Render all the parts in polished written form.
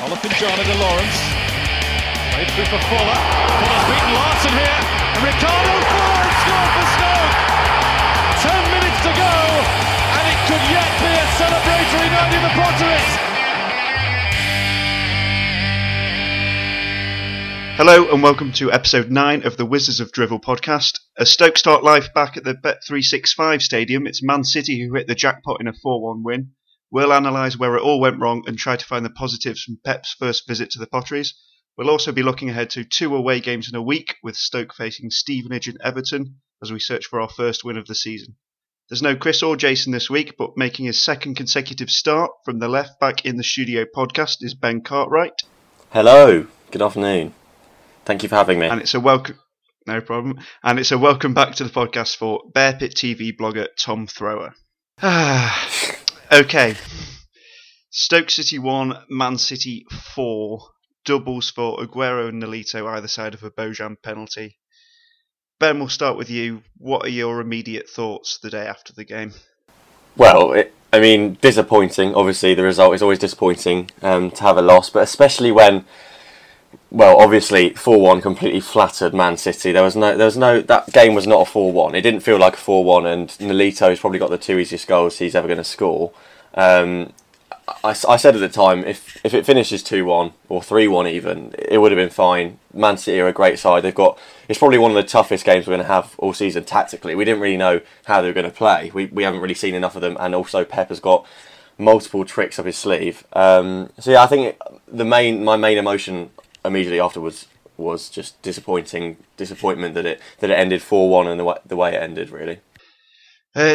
Olaf Bjarnason to Lawrence. Played through for Fuller. Fuller's beaten Larson here. And Ricardo Fuller scored for Stoke. 10 minutes to go. And it could yet be a celebratory night in the Potteries. Hello and welcome to episode 9 of the Wizards of Drivel podcast. As Stoke start life back at the Bet365 Stadium, it's Man City who hit the jackpot in a 4-1 win. We'll analyse where it all went wrong and try to find the positives from Pep's first visit to the Potteries. We'll also be looking ahead to 2 away games in a week, with Stoke facing Stevenage and Everton as we search for our first win of the season. There's no Chris or Jason this week, but making his second consecutive start from the Left Back in the Studio podcast is Ben Cartwright. Hello, good afternoon. Thank you for having me. And it's a welcome. No problem. And it's a welcome back to the podcast for Bear Pit TV blogger Tom Thrower. Okay. Stoke City 1, Man City 4. Doubles for Aguero and Nolito either side of a Bojan penalty. Ben, we'll start with you. What are your immediate thoughts the day after the game? Well, disappointing. Obviously, the result is always disappointing to have a loss, but especially when. Well, obviously, 4-1 completely flattered Man City. There was no. That game was not a 4-1. It didn't feel like a 4-1, and Nolito's probably got the 2 easiest goals he's ever going to score. I said at the time, if it finishes 2-1 or 3-1 even, it would have been fine. Man City are a great side. It's probably one of the toughest games we're going to have all season tactically. We didn't really know how they were going to play. We haven't really seen enough of them, and also Pep has got multiple tricks up his sleeve. I think my main emotion immediately afterwards was just disappointment that it ended 4-1 and the way it ended, really.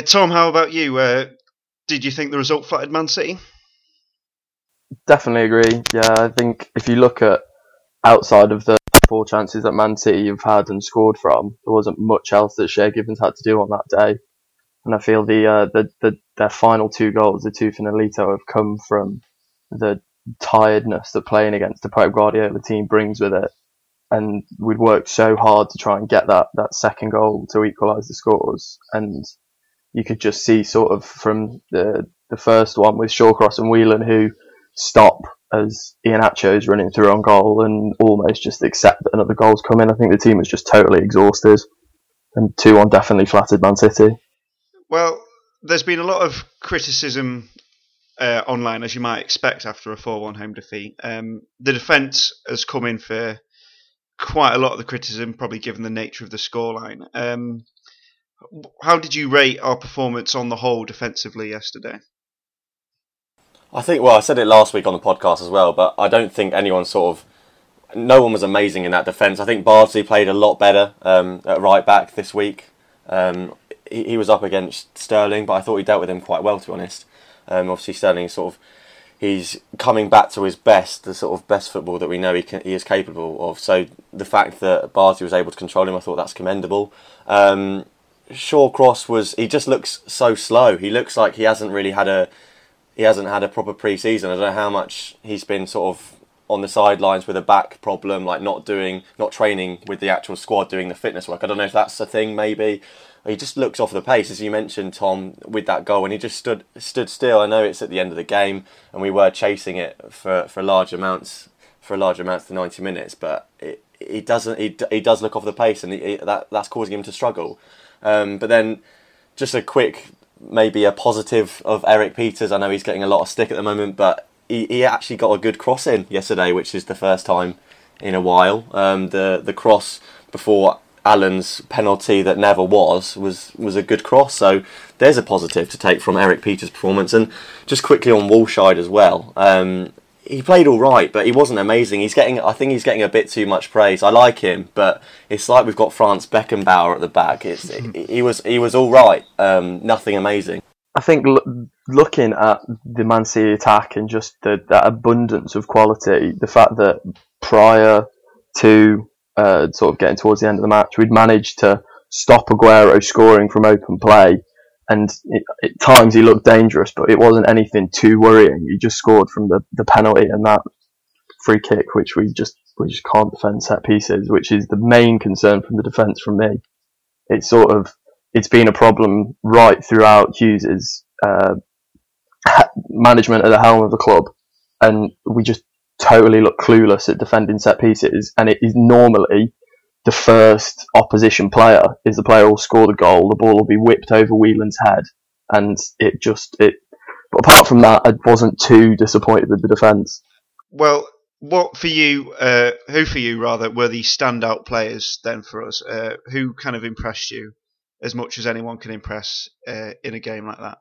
Tom, how about you? Did you think the result flattered Man City? Definitely agree. Yeah, I think if you look at outside of the 4 chances that Man City have had and scored from, there wasn't much else that Shea Gibbons had to do on that day. And I feel their final 2 goals, the 2 for Nolito, have come from the tiredness that playing against the Pep Guardiola team brings with it, and we'd worked so hard to try and get that second goal to equalise the scores, and you could just see sort of from the first one with Shawcross and Whelan who stop as Iheanacho's running through on goal and almost just accept that another goal's coming. I think the team was just totally exhausted, and 2-1 definitely flattered Man City. Well, there's been a lot of criticism online, as you might expect after a 4-1 home defeat. The defence has come in for quite a lot of the criticism, probably given the nature of the scoreline. How did you rate our performance on the whole defensively yesterday? I think, well, I said it last week on the podcast as well, but I don't think no one was amazing in that defence. I think Bardsley played a lot better at right back this week. He was up against Sterling, but I thought he dealt with him quite well, to be honest. Obviously, Sterling he's coming back to his best, the sort of best football that we know he is capable of. So the fact that Bardsley was able to control him, I thought that's commendable. Shawcross he just looks so slow. He looks like he hasn't had a proper pre-season. I don't know how much he's been sort of on the sidelines with a back problem, like not training with the actual squad, doing the fitness work. I don't know if that's a thing, maybe. He just looks off the pace, as you mentioned, Tom, with that goal, and he just stood still. I know it's at the end of the game, and we were chasing it for large amounts to 90 minutes, but he does look off the pace, and that's causing him to struggle. But then, just a quick, maybe a positive of Erik Pieters. I know he's getting a lot of stick at the moment, but he actually got a good cross in yesterday, which is the first time in a while. The cross before Allen's penalty that never was a good cross, so there's a positive to take from Erik Pieters' performance. And just quickly on Wollscheid as well, he played all right, but he wasn't amazing. I think he's getting a bit too much praise. I like him, but it's like we've got Franz Beckenbauer at the back. He was all right, nothing amazing. I think looking at the Man City attack and just that abundance of quality, the fact that prior to sort of getting towards the end of the match, we'd managed to stop Aguero scoring from open play, and at times he looked dangerous, but it wasn't anything too worrying. He just scored from the penalty and that free kick, which we just can't defend set pieces, which is the main concern from the defence from me. It's been a problem right throughout Hughes's management at the helm of the club, and we just totally look clueless at defending set pieces, and it is normally the first opposition player is the player who'll score the goal. The ball will be whipped over Whelan's head, and it. But apart from that, I wasn't too disappointed with the defence. Well, who for you were the standout players then for us? Who kind of impressed you as much as anyone can impress in a game like that?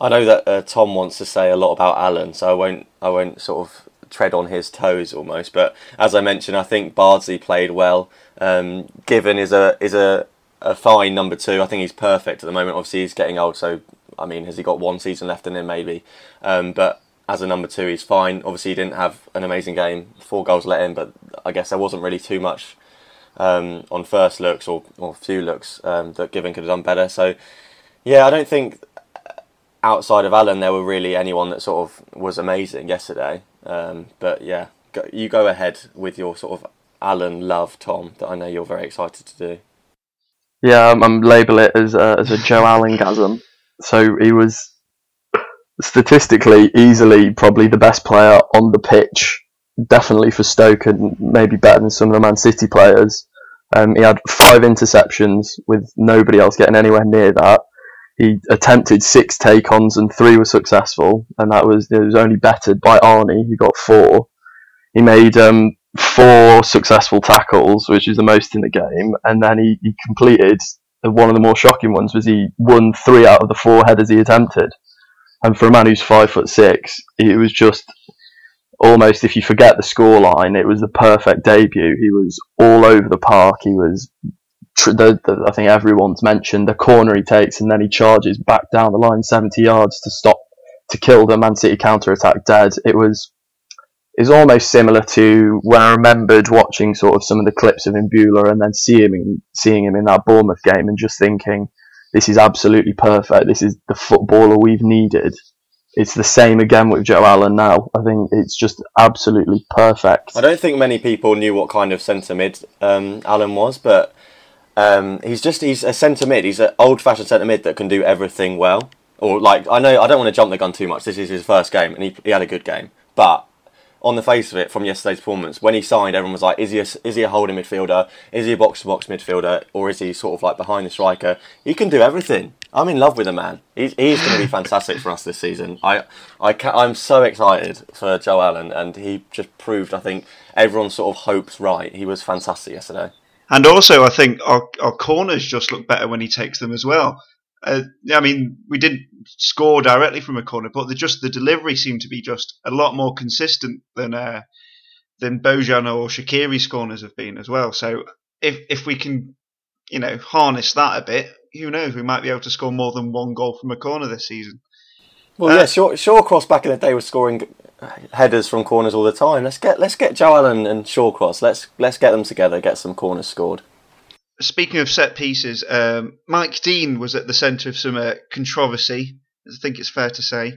I know that Tom wants to say a lot about Allen, so I won't sort of tread on his toes almost. But as I mentioned, I think Bardsley played well. Given is a fine number two. I think he's perfect at the moment. Obviously, he's getting old, so I mean, has he got one season left in him maybe? But as a number two, he's fine. Obviously, he didn't have an amazing game. 4 goals let in, but I guess there wasn't really too much on first looks or few looks that Given could have done better. So, yeah, I don't think outside of Allen there were really anyone that sort of was amazing yesterday. But, yeah, you go ahead with your sort of Allen love, Tom, that I know you're very excited to do. Yeah, I'm label it as a Joe Allen-gasm. So he was statistically, easily, probably the best player on the pitch, definitely for Stoke, and maybe better than some of the Man City players. He had 5 interceptions with nobody else getting anywhere near that. He attempted 6 take-ons and 3 were successful, and it was only bettered by Arnie, who got 4. He made 4 successful tackles, which is the most in the game, and then he completed. One of the more shocking ones was he won 3 out of the 4 headers he attempted. And for a man who's 5'6", it was just almost, if you forget the scoreline, it was the perfect debut. He was all over the park. He was, I think everyone's mentioned, the corner he takes and then he charges back down the line 70 yards to kill the Man City counter-attack dead. It was almost similar to when I remembered watching sort of some of the clips of Imbula and then seeing him in that Bournemouth game and just thinking, this is absolutely perfect. This is the footballer we've needed. It's the same again with Joe Allen now. I think it's just absolutely perfect. I don't think many people knew what kind of centre-mid Allen was, but he's a centre-mid. He's an old-fashioned centre-mid that can do everything well. Or like, I know I don't want to jump the gun too much. This is his first game, and he had a good game. But on the face of it, from yesterday's performance, when he signed, everyone was like, is he a holding midfielder? Is he a box-to-box midfielder? Or is he sort of like behind the striker? He can do everything. I'm in love with the man. He's going to be fantastic for us this season. I'm so excited for Joe Allen, and he just proved, I think, everyone's sort of hopes right. He was fantastic yesterday. And also, I think our corners just look better when he takes them as well. I mean, we didn't score directly from a corner, but the delivery seemed to be just a lot more consistent than Bojan or Shaqiri's corners have been as well. So if we can, harness that a bit, who knows? We might be able to score more than 1 goal from a corner this season. Well, yeah, Shawcross back in the day was scoring headers from corners all the time. Let's get Joe Allen and Shawcross. Let's get them together, get some corners scored. Speaking of set pieces, Mike Dean was at the centre of some controversy, I think it's fair to say.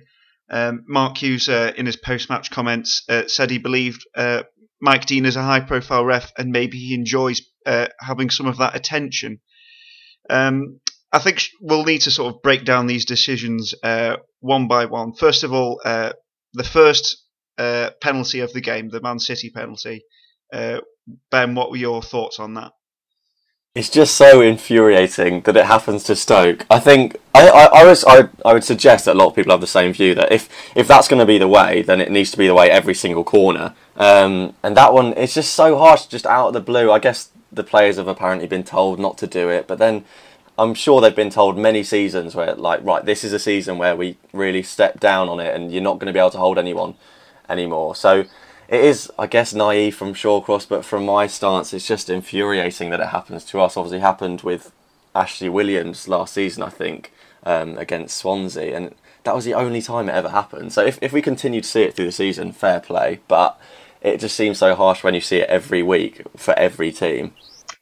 Mark Hughes, in his post-match comments, said he believed Mike Dean is a high-profile ref and maybe he enjoys having some of that attention. I think we'll need to sort of break down these decisions one by one. First of all, the first penalty of the game, the Man City penalty. Ben, what were your thoughts on that? It's just so infuriating that it happens to Stoke. I think I would suggest that a lot of people have the same view that if that's going to be the way, then it needs to be the way every single corner. And that one, it's just so harsh, just out of the blue. I guess the players have apparently been told not to do it, but then I'm sure they've been told many seasons where, like, right, this is a season where we really step down on it, and you're not going to be able to hold anyone anymore. So it is, I guess, naive from Shawcross, but from my stance, it's just infuriating that it happens to us. Obviously, it happened with Ashley Williams last season, I think, against Swansea, and that was the only time it ever happened. So if we continue to see it through the season, fair play, but it just seems so harsh when you see it every week for every team.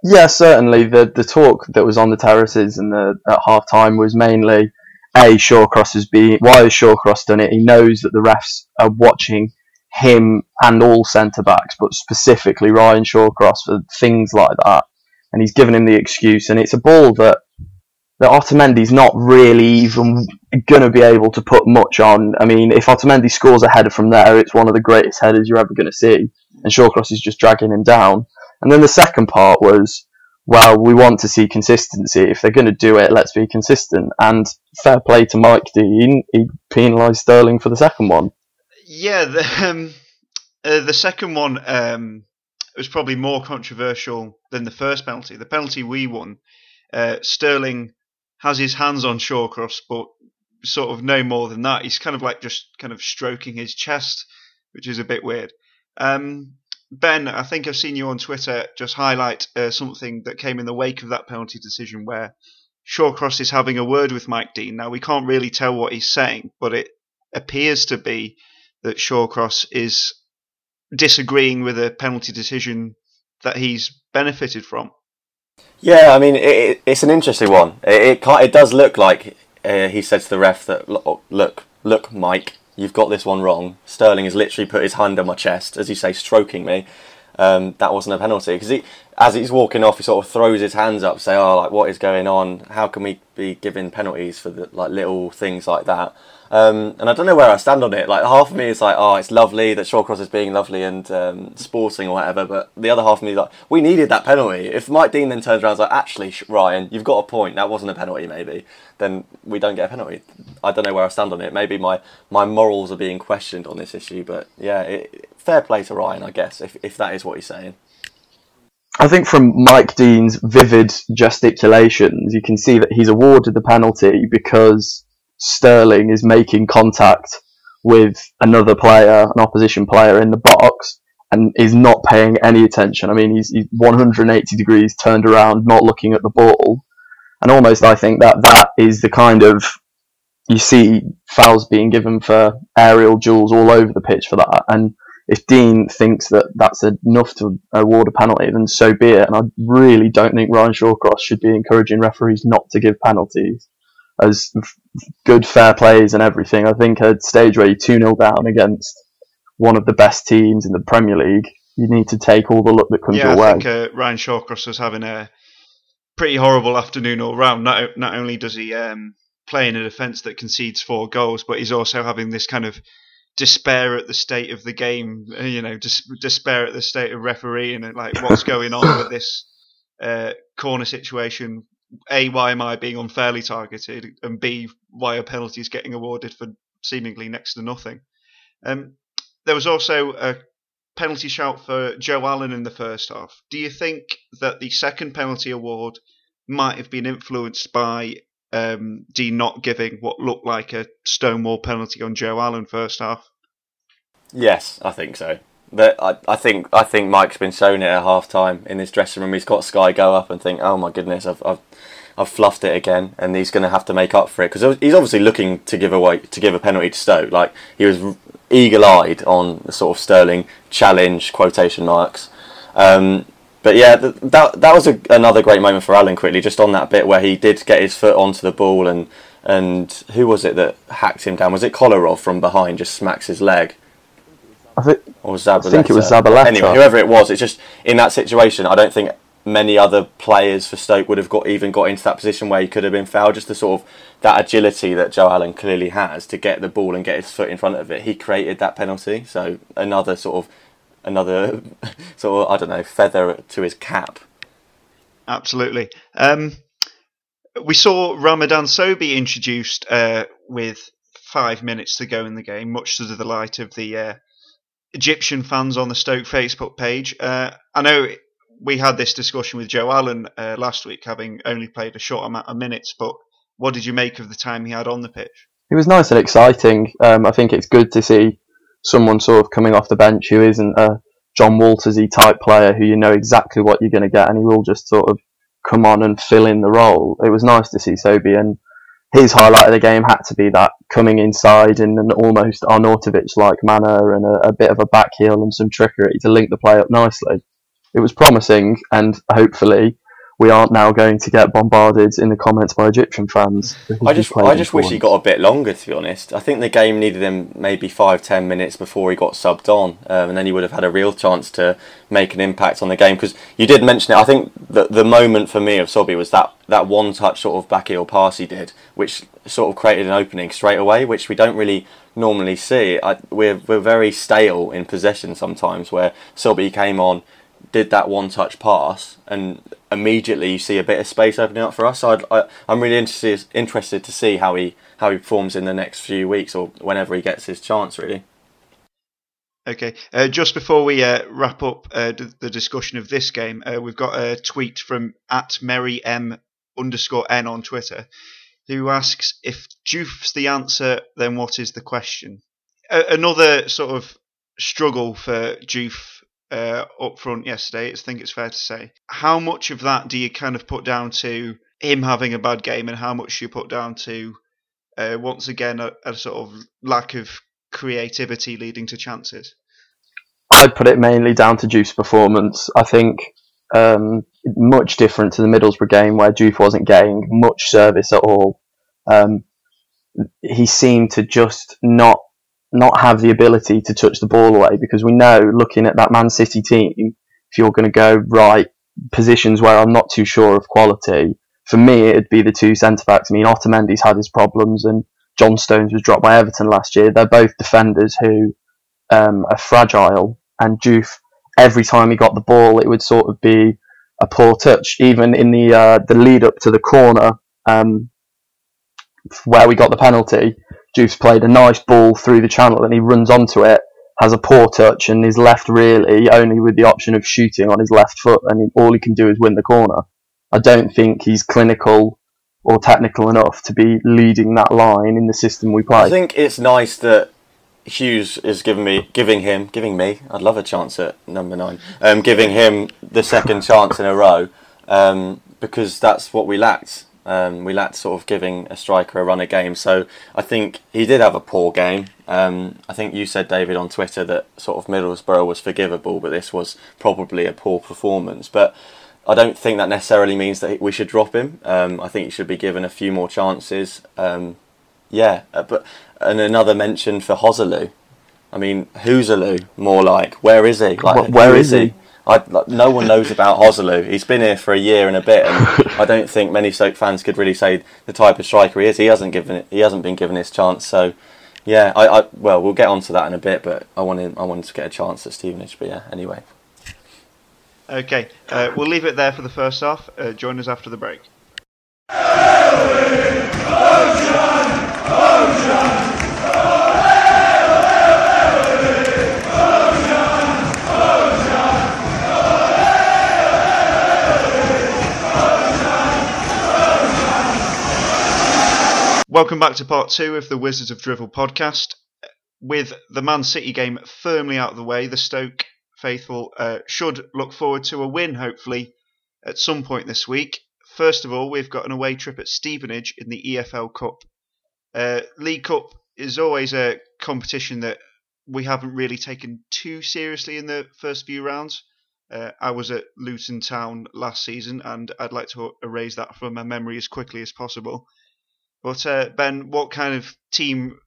Yeah, certainly. The talk that was on the terraces and at half-time was mainly, why has Shawcross done it? He knows that the refs are watching him and all centre-backs, but specifically Ryan Shawcross for things like that. And he's given him the excuse, and it's a ball that that Otamendi's not really even going to be able to put much on. I mean, if Otamendi scores a header from there, it's one of the greatest headers you're ever going to see. And Shawcross is just dragging him down. And then the second part was, well, we want to see consistency. If they're going to do it, let's be consistent. And fair play to Mike Dean, he penalised Sterling for the second one. Yeah, the second one was probably more controversial than the first penalty. The penalty we won, Sterling has his hands on Shawcross, but sort of no more than that. He's kind of like just kind of stroking his chest, which is a bit weird. Ben, I think I've seen you on Twitter just highlight something that came in the wake of that penalty decision where Shawcross is having a word with Mike Dean. Now, we can't really tell what he's saying, but it appears to be that Shawcross is disagreeing with a penalty decision that he's benefited from. Yeah, I mean, it's an interesting one. It does look like he said to the ref that, look, Mike, you've got this one wrong. Sterling has literally put his hand on my chest, as you say, stroking me. That wasn't a penalty. Because as he's walking off, he sort of throws his hands up, say, oh, like, what is going on? How can we be giving penalties for the, like, little things like that? And I don't know where I stand on it. Like, half of me is like, oh, it's lovely that Shawcross is being lovely and sporting or whatever. But the other half of me is like, we needed that penalty. If Mike Dean then turns around and is like, actually, Ryan, you've got a point. That wasn't a penalty, maybe. Then we don't get a penalty. I don't know where I stand on it. Maybe my morals are being questioned on this issue. But, yeah, fair play to Ryan, I guess, if that is what he's saying. I think from Mike Dean's vivid gesticulations, you can see that he's awarded the penalty because Sterling is making contact with another player, an opposition player in the box, and is not paying any attention. I mean, he's 180 degrees turned around, not looking at the ball. And almost I think that is the kind of, you see fouls being given for aerial duels all over the pitch for that. And if Dean thinks that that's enough to award a penalty, then so be it. And I really don't think Ryan Shawcross should be encouraging referees not to give penalties as good fair plays and everything. I think at stage where you're 2-0 down against one of the best teams in the Premier League, you need to take all the luck that comes your way. Yeah, I think Ryan Shawcross was having a pretty horrible afternoon all round. Not only does he play in a defence that concedes 4 goals, but he's also having this kind of despair at the state of the game, you know, despair at the state of refereeing and like what's going on with this corner situation. A, why am I being unfairly targeted? And B, why are penalties getting awarded for seemingly next to nothing? There was also a penalty shout for Joe Allen in the first half. Do you think that the second penalty award might have been influenced by Dean not giving what looked like a stonewall penalty on Joe Allen first half? Yes, I think so. But I think Mike's been shown it at half time in this dressing room. He's got Sky go up and think, oh my goodness, I've fluffed it again, and he's going to have to make up for it because he's obviously looking to give a penalty to Stoke. Like, he was eagle-eyed on the sort of Sterling challenge quotation marks. But yeah, that was another great moment for Allen quickly, just on that bit where he did get his foot onto the ball and who was it that hacked him down? Was it Kolarov from behind, just smacks his leg? I think it was Zabaleta. Anyway, whoever it was, it's just in that situation, I don't think many other players for Stoke would have got into that position where he could have been fouled. Just the sort of that agility that Joe Allen clearly has to get the ball and get his foot in front of it. He created that penalty. So another sort of, I don't know, feather to his cap. Absolutely. We saw Ramadan Sobhi introduced with 5 minutes to go in the game, much to the delight of the Egyptian fans on the Stoke Facebook page. I know we had this discussion with Joe Allen last week, having only played a short amount of minutes, but what did you make of the time he had on the pitch? It was nice and exciting. I think it's good to see someone sort of coming off the bench who isn't a John Walters-y type player who you know exactly what you're going to get and he will just sort of come on and fill in the role. It was nice to see Sobhi, and his highlight of the game had to be that coming inside in an almost Arnautovic-like manner and a bit of a backheel and some trickery to link the play up nicely. It was promising, and hopefully we aren't now going to get bombarded in the comments by Egyptian fans. I just wish he got a bit longer, to be honest. I think the game needed him maybe 5-10 minutes before he got subbed on, and then he would have had a real chance to make an impact on the game. Because you did mention it, I think the moment for me of Sobhi was that one-touch sort of back heel pass he did, which sort of created an opening straight away, which we don't really normally see. We're very stale in possession sometimes, where Sobhi came on, did that one-touch pass, and immediately you see a bit of space opening up for us. So I'm really interested to see how he performs in the next few weeks, or whenever he gets his chance, really. Okay, just before we wrap up the discussion of this game, we've got a tweet from @merrym_n on Twitter, who asks, if Diouf's the answer, then what is the question? Another sort of struggle for Diouf up front yesterday, I think it's fair to say. How much of that do you kind of put down to him having a bad game, and how much do you put down to once again a sort of lack of creativity leading to chances? I'd put it mainly down to Diouf's performance. I think much different to the Middlesbrough game, where Diouf wasn't getting much service at all. He seemed to just not have the ability to touch the ball away, because we know, looking at that Man City team, if you're going to go right positions where I'm not too sure of quality, for me it'd be the two centre-backs. I mean, Otamendi's had his problems, and John Stones was dropped by Everton last year. They're both defenders who are fragile, and Diouf, every time he got the ball, it would sort of be a poor touch. Even in the lead-up to the corner, where we got the penalty, Diouf's played a nice ball through the channel and he runs onto it, has a poor touch, and is left really only with the option of shooting on his left foot, and all he can do is win the corner. I don't think he's clinical or technical enough to be leading that line in the system we play. I think it's nice that Hughes is giving me, I'd love a chance at number 9, giving him the second chance in a row, because that's what we lacked. We lacked sort of giving a striker a run of game. So I think he did have a poor game. I think you said, David, on Twitter that sort of Middlesbrough was forgivable, but this was probably a poor performance. But I don't think that necessarily means that we should drop him. I think he should be given a few more chances. And another mention for Joselu. I mean, Joselu, more like, where is he? Like, where is he? No one knows about Joselu. He's been here for a year and a bit, and I don't think many Stoke fans could really say the type of striker he is. He hasn't been given his chance. So, yeah, we'll get onto that in a bit. But I wanted to get a chance at Stevenage. But yeah, anyway. Okay, we'll leave it there for the first half. Join us after the break. Welcome back to part 2 of the Wizards of Drivel podcast. With the Man City game firmly out of the way, the Stoke faithful should look forward to a win, hopefully, at some point this week. First of all, we've got an away trip at Stevenage in the EFL Cup. League Cup is always a competition that we haven't really taken too seriously in the first few rounds. I was at Luton Town last season, and I'd like to erase that from my memory as quickly as possible. But Ben, what kind of team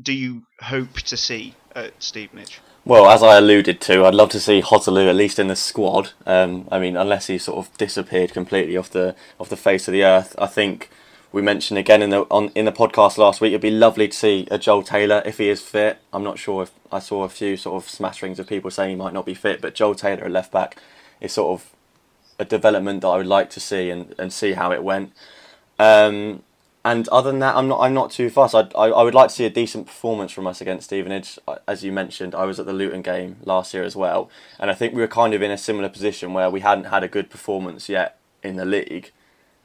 do you hope to see at Stevenage? Well, as I alluded to, I'd love to see Joselu at least in the squad. I mean, unless he sort of disappeared completely off the face of the earth. I think we mentioned again in the podcast last week, it'd be lovely to see a Joel Taylor if he is fit. I'm not sure if I saw a few sort of smatterings of people saying he might not be fit, but Joel Taylor at left back is sort of a development that I would like to see and see how it went. And other than that, I'm not too fussed. I would like to see a decent performance from us against Stevenage. As you mentioned, I was at the Luton game last year as well, and I think we were kind of in a similar position where we hadn't had a good performance yet in the league,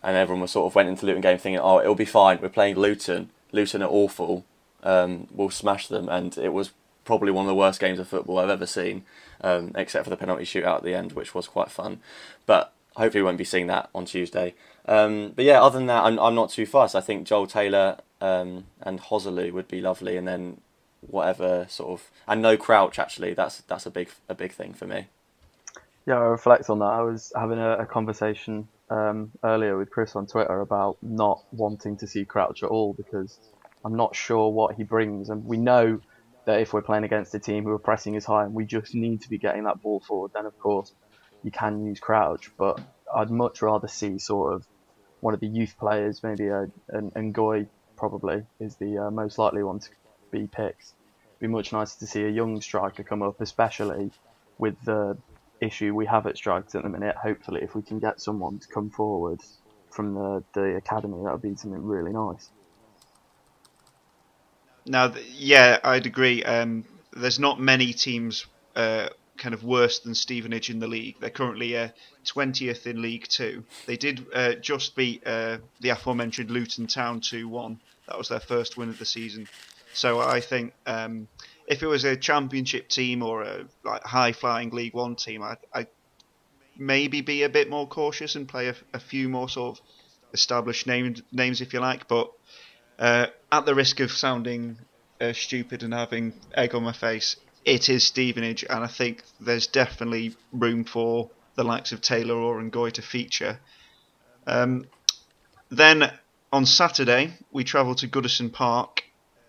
and everyone was sort of went into the Luton game thinking, oh, it'll be fine. We're playing Luton. Luton are awful. We'll smash them. And it was probably one of the worst games of football I've ever seen, except for the penalty shootout at the end, which was quite fun. But hopefully we won't be seeing that on Tuesday. But yeah, other than that, I'm not too fussed. I think Joel Taylor and Joselu would be lovely, and then whatever sort of, and no Crouch actually. That's a big thing for me. Yeah, I reflect on that. I was having a conversation earlier with Chris on Twitter about not wanting to see Crouch at all because I'm not sure what he brings. And we know that if we're playing against a team who are pressing as high and we just need to be getting that ball forward, then of course you can use Crouch. But I'd much rather see sort of one of the youth players, maybe an Ngoyi probably is the most likely one to be picked. It'd be much nicer to see a young striker come up, especially with the issue we have at strikers at the minute. Hopefully, if we can get someone to come forward from the academy, that would be something really nice. Now, yeah, I'd agree. There's not many teams kind of worse than Stevenage in the league. They're currently 20th in League 2. They did just beat the aforementioned Luton Town 2-1. That was their first win of the season. So I think if it was a Championship team or a like high-flying League 1 team, I'd maybe be a bit more cautious and play a few more sort of established names, if you like. But at the risk of sounding stupid and having egg on my face, it is Stevenage, and I think there's definitely room for the likes of Taylor or Ngoyi to feature. Then on Saturday, we travel to Goodison Park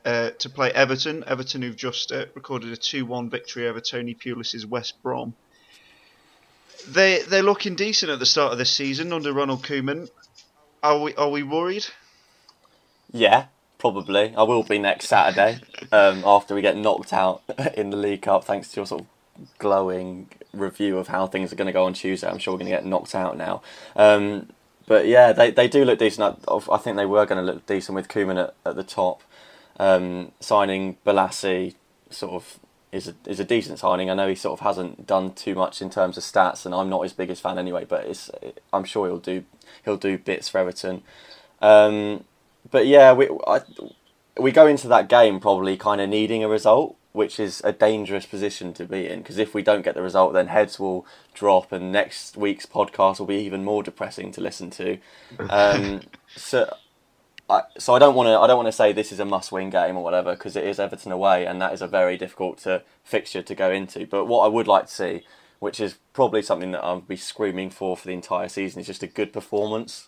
to play Everton. Everton, who've just recorded a 2-1 victory over Tony Pulis' West Brom. They're looking decent at the start of this season under Ronald Koeman. Are we worried? Yeah. Probably. I will be next Saturday after we get knocked out in the League Cup, thanks to your sort of glowing review of how things are going to go on Tuesday. I'm sure we're going to get knocked out now. But yeah, they do look decent. I think they were going to look decent with Koeman at the top. Signing Bolasie sort of is a decent signing. I know he sort of hasn't done too much in terms of stats, and I'm not his biggest fan anyway, but I'm sure he'll do bits for Everton. But yeah, we go into that game probably kind of needing a result, which is a dangerous position to be in, because if we don't get the result, then heads will drop and next week's podcast will be even more depressing to listen to. So I don't want to say this is a must-win game or whatever, because it is Everton away and that is a very difficult fixture to go into. But what I would like to see, which is probably something that I'll be screaming for the entire season, is just a good performance.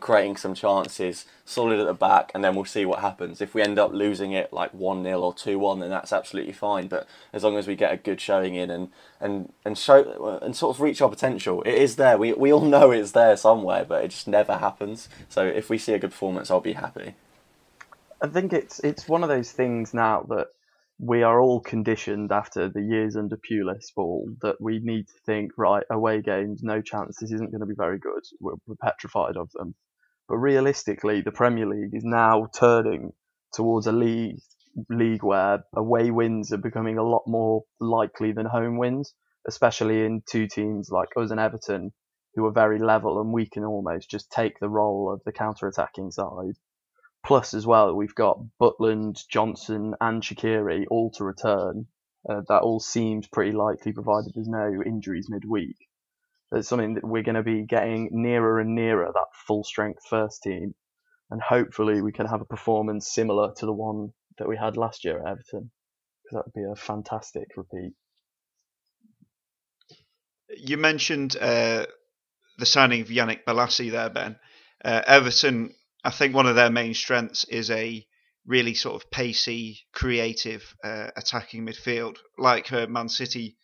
Creating some chances, solid at the back, and then we'll see what happens. If we end up losing it like 1-0 or 2-1, then that's absolutely fine. But as long as we get a good showing in and show and sort of reach our potential, it is there. We all know it's there somewhere, but it just never happens. So if we see a good performance, I'll be happy. I think it's one of those things now that we are all conditioned after the years under Pulis ball that we need to think, right, away games, no chance, this isn't going to be very good. We're petrified of them. But realistically, the Premier League is now turning towards a league where away wins are becoming a lot more likely than home wins, especially in two teams like us and Everton, who are very level, and we can almost just take the role of the counter-attacking side. Plus, as well, we've got Butland, Johnson and Shaqiri all to return. That all seems pretty likely, provided there's no injuries midweek. That's something that we're going to be getting nearer and nearer, that full-strength first team. And hopefully we can have a performance similar to the one that we had last year at Everton, because that would be a fantastic repeat. You mentioned the signing of Yannick Bolasie there, Ben. Everton... I think one of their main strengths is a really sort of pacey, creative attacking midfield, like Man City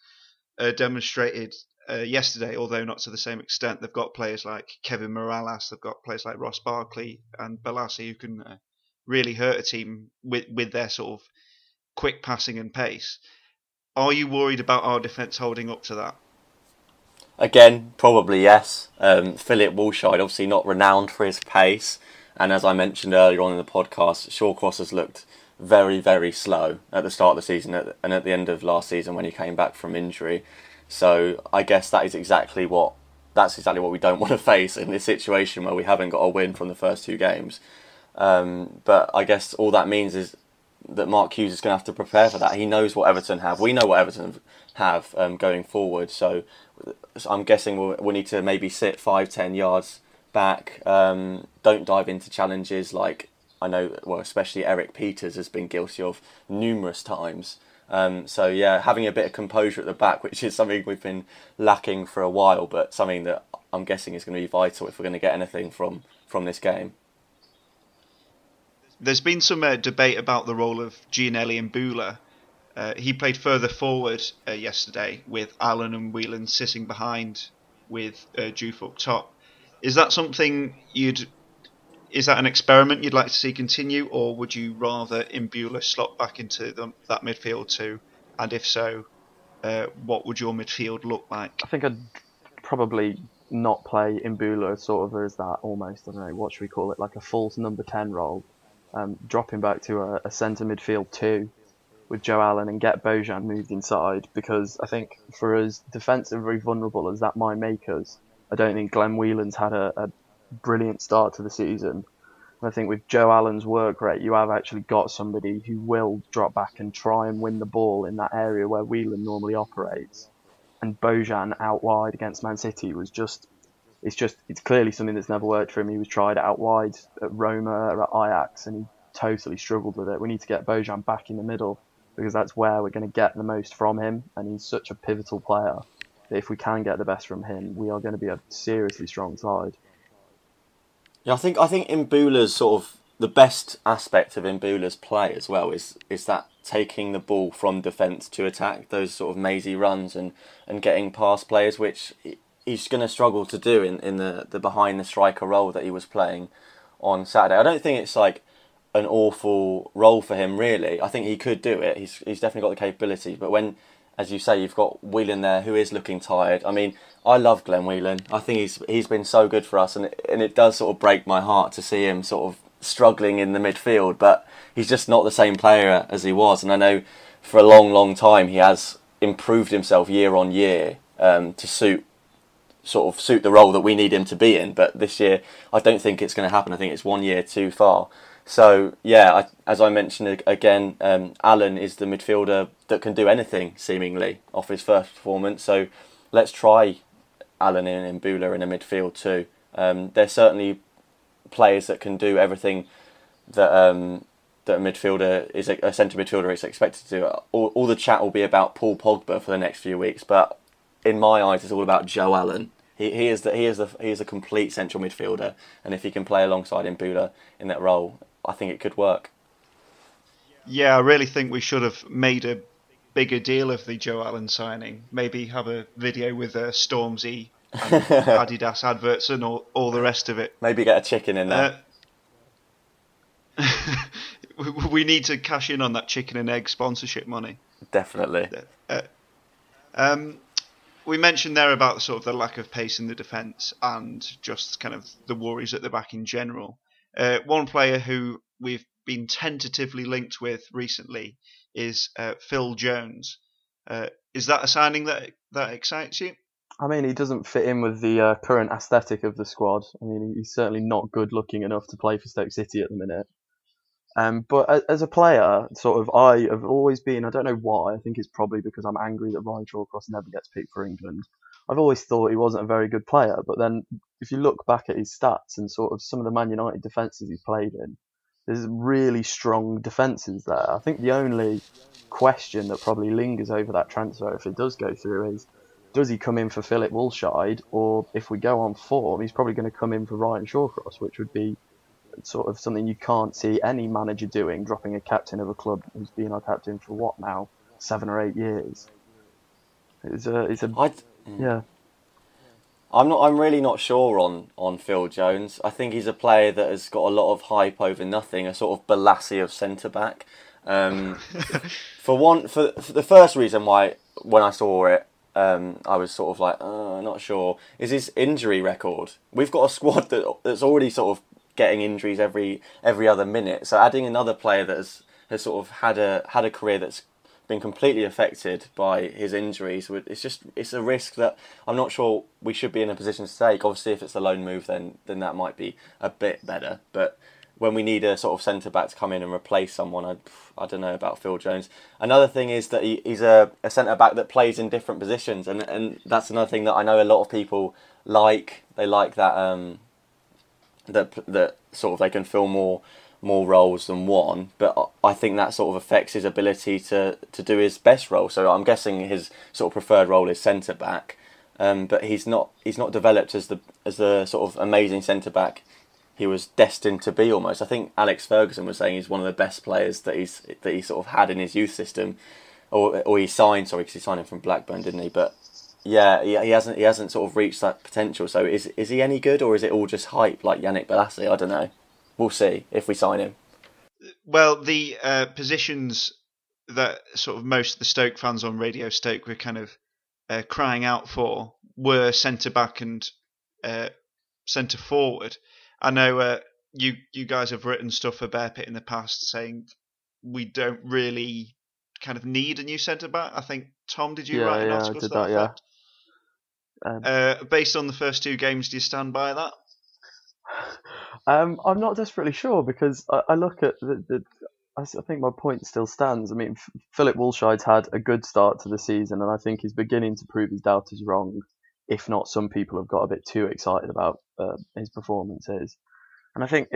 demonstrated yesterday, although not to the same extent. They've got players like Kevin Morales, they've got players like Ross Barkley and Bolasie who can really hurt a team with their sort of quick passing and pace. Are you worried about our defence holding up to that? Again, probably yes. Philipp Wollscheid, obviously not renowned for his pace. And as I mentioned earlier on in the podcast, Shawcross has looked very, very slow at the start of the season and at the end of last season when he came back from injury. So I guess that's exactly what we don't want to face in this situation where we haven't got a win from the first two games. But I guess all that means is that Mark Hughes is going to have to prepare for that. He knows what Everton have. We know what Everton have going forward. So I'm guessing we'll need to maybe sit 5-10 yards back, don't dive into challenges like I know, well, especially Erik Pieters has been guilty of numerous times. So yeah, having a bit of composure at the back, which is something we've been lacking for a while, but something that I'm guessing is going to be vital if we're going to get anything from this game. There's been some debate about the role of Gianelli Imbula. He played further forward yesterday with Allen and Whelan sitting behind with Juve up top. Is that something is that an experiment you'd like to see continue, or would you rather Imbula slot back into that midfield too? And if so, what would your midfield look like? I think I'd probably not play Imbula sort of as that almost, I don't know, what should we call it, like a false number 10 role. Drop him back to a centre midfield two with Joe Allen and get Bojan moved inside, because I think for as defensively vulnerable as that might make us, I don't think Glenn Whelan's had a brilliant start to the season. And I think with Joe Allen's work rate, you have actually got somebody who will drop back and try and win the ball in that area where Whelan normally operates. And Bojan out wide against Man City was just it's clearly something that's never worked for him. He was tried out wide at Roma, at Ajax, and he totally struggled with it. We need to get Bojan back in the middle, because that's where we're going to get the most from him, and he's such a pivotal player that if we can get the best from him, we are going to be a seriously strong side. Yeah, I think Imbula's sort of the best aspect of Imbula's play as well is that taking the ball from defence to attack, those sort of mazy runs and getting past players, which he's going to struggle to do in the behind the striker role that he was playing on Saturday. I don't think it's like an awful role for him, really. I think he could do it. He's definitely got the capability. But when, as you say, you've got Whelan there, who is looking tired. I mean, I love Glenn Whelan. I think he's been so good for us, and it does sort of break my heart to see him sort of struggling in the midfield. But he's just not the same player as he was. And I know for a long, long time he has improved himself year on year to suit the role that we need him to be in. But this year, I don't think it's going to happen. I think it's one year too far. So, yeah, as I mentioned again, Allen is the midfielder that can do anything, seemingly, off his first performance. So let's try Allen and Imbula in the midfield too. They're certainly players that can do everything that a centre midfielder is expected to do. All the chat will be about Paul Pogba for the next few weeks, but in my eyes, it's all about Joe Allen. He is the complete central midfielder, and if he can play alongside Imbula in that role, I think it could work. Yeah, I really think we should have made a bigger deal of the Joe Allen signing. Maybe have a video with Stormzy and Adidas adverts and all the rest of it. Maybe get a chicken in there. We need to cash in on that chicken and egg sponsorship money. Definitely. We mentioned there about sort of the lack of pace in the defence and just kind of the worries at the back in general. One player who we've been tentatively linked with recently is Phil Jones. Is that a signing that excites you? I mean, he doesn't fit in with the current aesthetic of the squad. I mean, he's certainly not good looking enough to play for Stoke City at the minute. But as a player, sort of, I have always been, I don't know why, I think it's probably because I'm angry that Ryan Shawcross never gets picked for England. I've always thought he wasn't a very good player, but then if you look back at his stats and sort of some of the Man United defences he's played in, there's really strong defences there. I think the only question that probably lingers over that transfer, if it does go through, is does he come in for Philipp Wollscheid, or if we go on form, he's probably going to come in for Ryan Shawcross, which would be sort of something you can't see any manager doing, dropping a captain of a club who's been our captain for what now, 7 or 8 years. I'm really not sure on Phil Jones. I think he's a player that has got a lot of hype over nothing, a sort of Bolasie of centre back. For the first reason why when I saw it, I was sort of like, not sure, is his injury record. We've got a squad that's already sort of getting injuries every other minute. So adding another player that has sort of had a career that's been completely affected by his injuries, it's a risk that I'm not sure we should be in a position to take. Obviously, if it's a loan move, then that might be a bit better. But when we need a sort of centre back to come in and replace someone, I don't know about Phil Jones. Another thing is that he's a centre back that plays in different positions, and that's another thing that I know a lot of people like. They like that. That sort of they can fill more roles than one, but I think that sort of affects his ability to do his best role. So I'm guessing his sort of preferred role is centre back, but he's not developed as the sort of amazing centre back he was destined to be almost. I think Alex Ferguson was saying he's one of the best players that he sort of had in his youth system, or he signed, sorry, because he signed him from Blackburn, didn't he? But yeah, he hasn't sort of reached that potential. So is he any good, or is it all just hype like Yannick Bolasie? I don't know. We'll see if we sign him. Well, the positions that sort of most of the Stoke fans on Radio Stoke were kind of crying out for were centre back and centre forward. I know you guys have written stuff for Bear Pit in the past saying we don't really kind of need a new centre back. I think, Tom, did you write an article for that? Yeah, I did that, yeah. Based on the first two games, do you stand by that? I'm not desperately sure, because I look at I think my point still stands. I mean, Philipp Wollscheid's had a good start to the season, and I think he's beginning to prove his doubters wrong, if not some people have got a bit too excited about his performances. And I think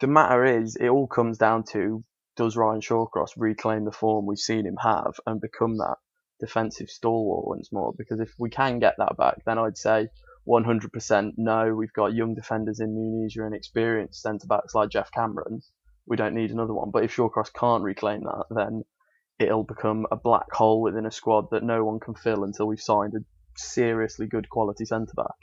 the matter is, it all comes down to, does Ryan Shawcross reclaim the form we've seen him have and become that defensive stalwart once more? Because if we can get that back, then I'd say 100% no, we've got young defenders in Nunez and experienced centre-backs like Jeff Cameron. We don't need another one. But if Shawcross can't reclaim that, then it'll become a black hole within a squad that no one can fill until we've signed a seriously good quality centre-back.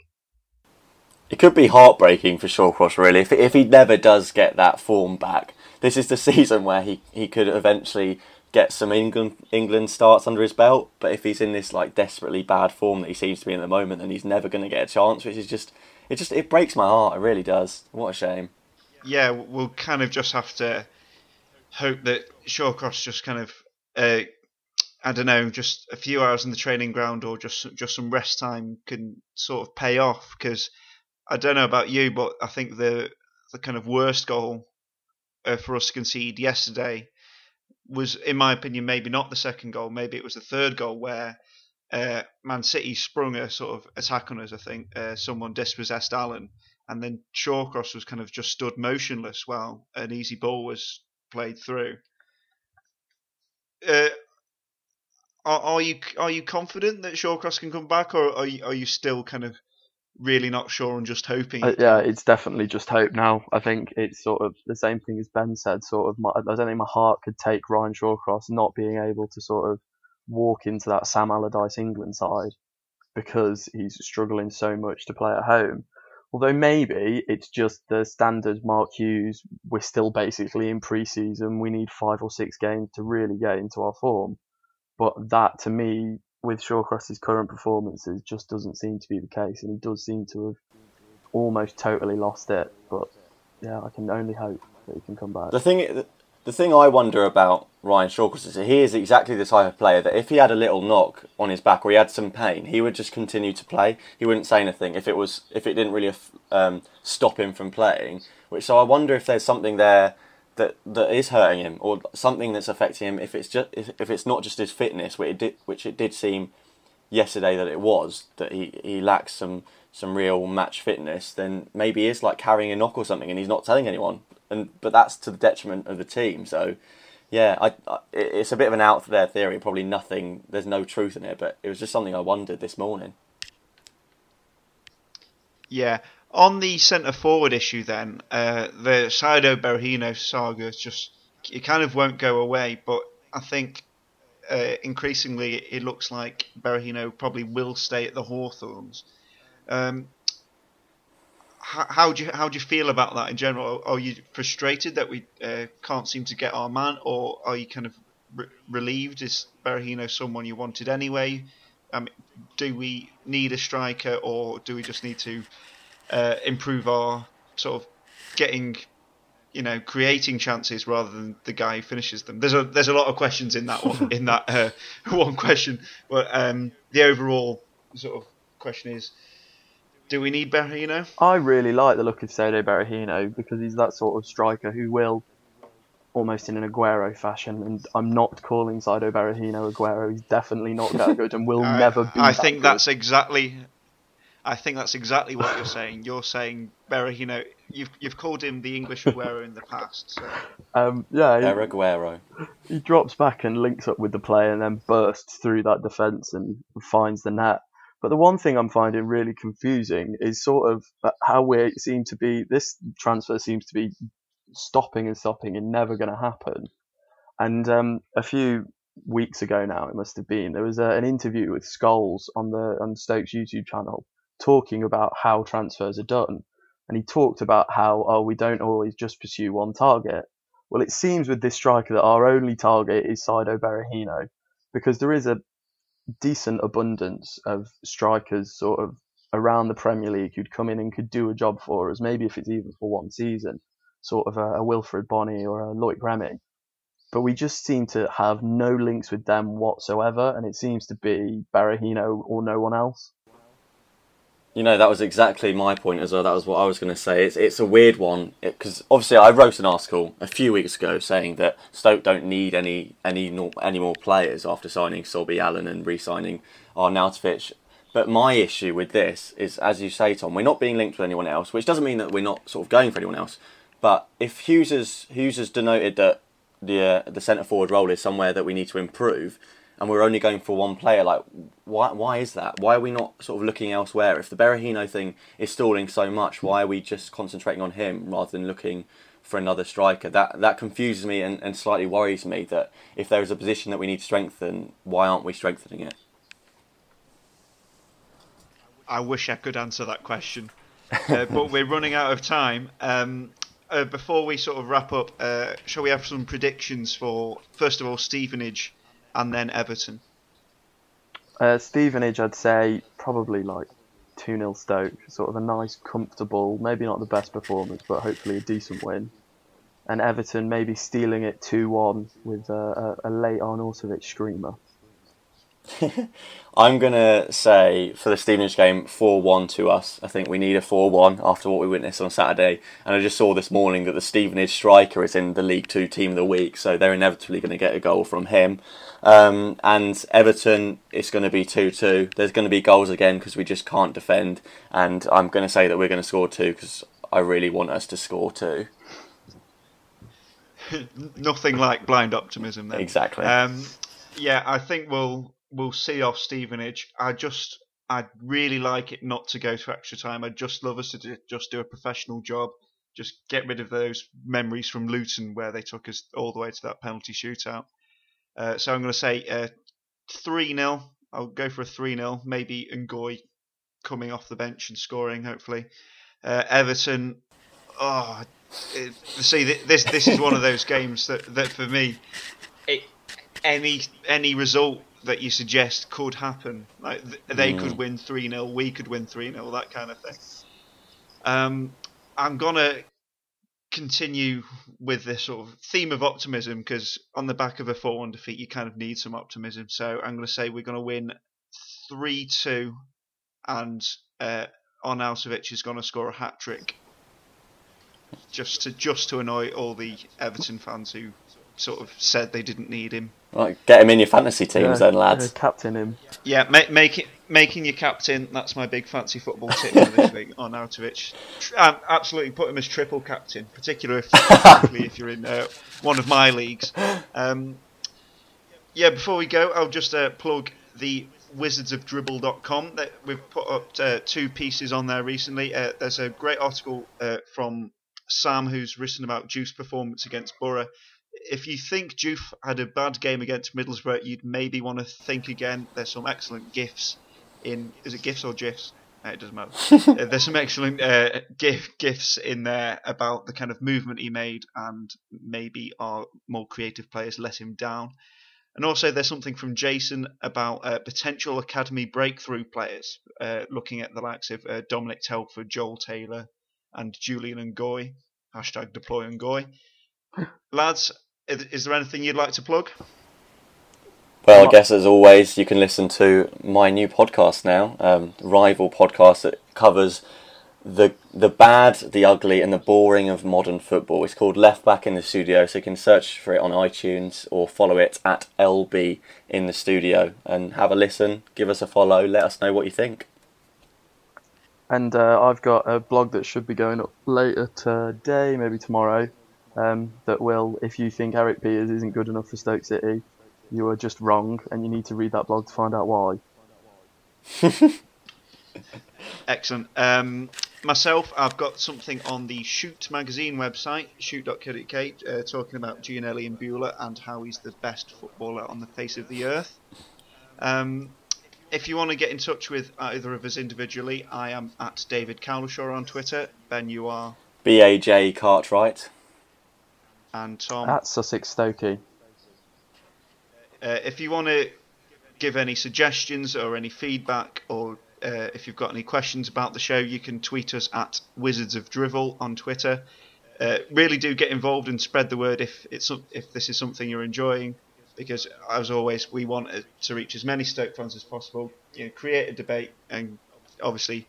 It could be heartbreaking for Shawcross, really, if he never does get that form back. This is the season where he could eventually get some England starts under his belt, but if he's in this like desperately bad form that he seems to be in at the moment, then he's never going to get a chance, which is it breaks my heart, it really does. What a shame. Yeah, we'll kind of just have to hope that Shawcross just kind of I don't know, just a few hours in the training ground or just some rest time can sort of pay off, because I don't know about you, but I think the kind of worst goal for us to concede yesterday was, in my opinion, maybe not the second goal. Maybe it was the third goal where Man City sprung a sort of attack on us, I think. Someone dispossessed Allen, and then Shawcross was kind of just stood motionless while an easy ball was played through. Are you confident that Shawcross can come back, or are you still kind of really not sure and just hoping? Yeah, it's definitely just hope now. I think it's sort of the same thing as Ben said. Sort of, I don't think my heart could take Ryan Shawcross not being able to sort of walk into that Sam Allardyce England side, because he's struggling so much to play at home. Although maybe it's just the standard Mark Hughes, we're still basically in pre-season, we need 5 or 6 games to really get into our form. But that, to me, with Shawcross's current performances, just doesn't seem to be the case, and he does seem to have almost totally lost it. But yeah, I can only hope that he can come back. The thing I wonder about Ryan Shawcross is that he is exactly the type of player that if he had a little knock on his back or he had some pain, he would just continue to play. He wouldn't say anything if it didn't really stop him from playing. So I wonder if there's something there that is hurting him, or something that's affecting him, if it's not just his fitness, which it did seem yesterday that it was, that he lacks some real match fitness, then maybe he is like carrying a knock or something and he's not telling anyone, but that's to the detriment of the team. So yeah, it's a bit of an out there theory, probably nothing, there's no truth in it, but it was just something I wondered this morning. Yeah. On the centre forward issue, then, the Saido Berahino saga it kind of won't go away. But I think increasingly it looks like Berahino probably will stay at the Hawthorns. How do you feel about that in general? Are you frustrated that we can't seem to get our man, or are you kind of relieved? Is Berahino someone you wanted anyway? Do we need a striker, or do we just need to improve our sort of creating chances rather than the guy who finishes them? There's a lot of questions in that one one question, but the overall sort of question is, do we need Berahino? I really like the look of Saido Berahino, because he's that sort of striker who will, almost in an Aguero fashion, and I'm not calling Saido Berahino Aguero. He's definitely not that good and will never be. I think that's exactly what you're saying. You're saying Berahino. You've called him the English Aguero in the past. So. Erik Aguero. He drops back and links up with the play, and then bursts through that defence and finds the net. But the one thing I'm finding really confusing is sort of how we seem to be, this transfer seems to be stopping and stopping and never going to happen. And a few weeks ago now, it must have been, there was an interview with Scholes on Stoke's YouTube channel talking about how transfers are done. And he talked about how, we don't always just pursue one target. Well, it seems with this striker that our only target is Saido Berahino, because there is a decent abundance of strikers sort of around the Premier League who'd come in and could do a job for us, maybe if it's even for one season, sort of a Wilfred Bonny or a Loic Remy. But we just seem to have no links with them whatsoever, and it seems to be Berahino or no one else. You know, that was exactly my point as well. That was what I was going to say. It's a weird one, because obviously I wrote an article a few weeks ago saying that Stoke don't need any more players after signing Sobhi, Allen and re-signing Arnautovic. But my issue with this is, as you say, Tom, we're not being linked with anyone else, which doesn't mean that we're not sort of going for anyone else. But if Hughes has denoted that the centre-forward role is somewhere that we need to improve, and we're only going for one player, like, why is that? Why are we not sort of looking elsewhere? If the Berahino thing is stalling so much, why are we just concentrating on him rather than looking for another striker? That confuses me and slightly worries me, that if there is a position that we need to strengthen, why aren't we strengthening it? I wish I could answer that question, but we're running out of time. Before we sort of wrap up, shall we have some predictions for, first of all, Stevenage, and then Everton? Stevenage, I'd say probably like 2-0 Stoke. Sort of a nice, comfortable, maybe not the best performance, but hopefully a decent win. And Everton maybe stealing it 2-1 with a late Arnautovic screamer. I'm going to say for the Stevenage game, 4-1 to us. I think we need a 4-1 after what we witnessed on Saturday. And I just saw this morning that the Stevenage striker is in the League 2 Team of the Week, so they're inevitably going to get a goal from him. And Everton, it's going to be 2-2. There's going to be goals again because we just can't defend. And I'm going to say that we're going to score 2 because I really want us to score 2. Nothing like blind optimism then. Exactly. Yeah, I think We'll see off Stevenage. I'd really like it not to go to extra time. I'd just love us to just do a professional job. Just get rid of those memories from Luton where they took us all the way to that penalty shootout. So I'm going to say 3-0. I'll go for a 3-0. Maybe Ngoyi coming off the bench and scoring, hopefully. Everton, this is one of those games that for me, any result that you suggest could happen. Like they could win 3-0, we could win 3-0, that kind of thing. I'm going to continue with this sort of theme of optimism, because on the back of a 4-1 defeat, you kind of need some optimism. So I'm going to say we're going to win 3-2 and Arnautovic is going to score a hat-trick just to annoy all the Everton fans who sort of said they didn't need him. Right, get him in your fantasy teams then, lads. Captain him. Yeah, making your captain. That's my big fancy football tip for this week. Arnautovic, absolutely put him as triple captain, particularly if you're in one of my leagues. Before we go, I'll just plug the wizardsofdribble.com. We've put up two pieces on there recently. There's a great article from Sam who's written about Juice's performance against Borough. If you think Juve had a bad game against Middlesbrough, you'd maybe want to think again. There's some excellent GIFs in... Is it GIFs or GIFs? It doesn't matter. There's some excellent GIFs in there about the kind of movement he made, and maybe our more creative players let him down. And also there's something from Jason about potential academy breakthrough players, looking at the likes of Dominic Telford, Joel Taylor and Julian Ngoyi. # deploy Ngoyi. Lads, is there anything you'd like to plug? Well, I guess as always, you can listen to my new podcast now, Rival Podcast, that covers the bad, the ugly and the boring of modern football. It's called Left Back in the Studio, so you can search for it on iTunes or follow it at LB in the Studio and have a listen, give us a follow, let us know what you think. And I've got a blog that should be going up later today, maybe tomorrow, that will, if you think Erik Pieters isn't good enough for Stoke City, you are just wrong and you need to read that blog to find out why. Excellent. Myself, I've got something on the Shoot magazine website, shoot.co.uk, talking about Gianelli Imbula and how he's the best footballer on the face of the earth. If you want to get in touch with either of us individually, I am at David Cowlishaw on Twitter. Ben, you are? B.A.J. Cartwright. And Tom? At Sussex Stokey. If you want to give any suggestions or any feedback, or if you've got any questions about the show, you can tweet us at Wizards of Drivel on Twitter. Really do get involved and spread the word if this is something you're enjoying, because as always, we want to reach as many Stoke fans as possible, create a debate, and obviously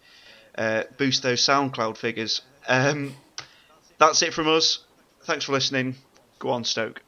boost those SoundCloud figures. That's it from us. Thanks for listening. Go on, Stoke.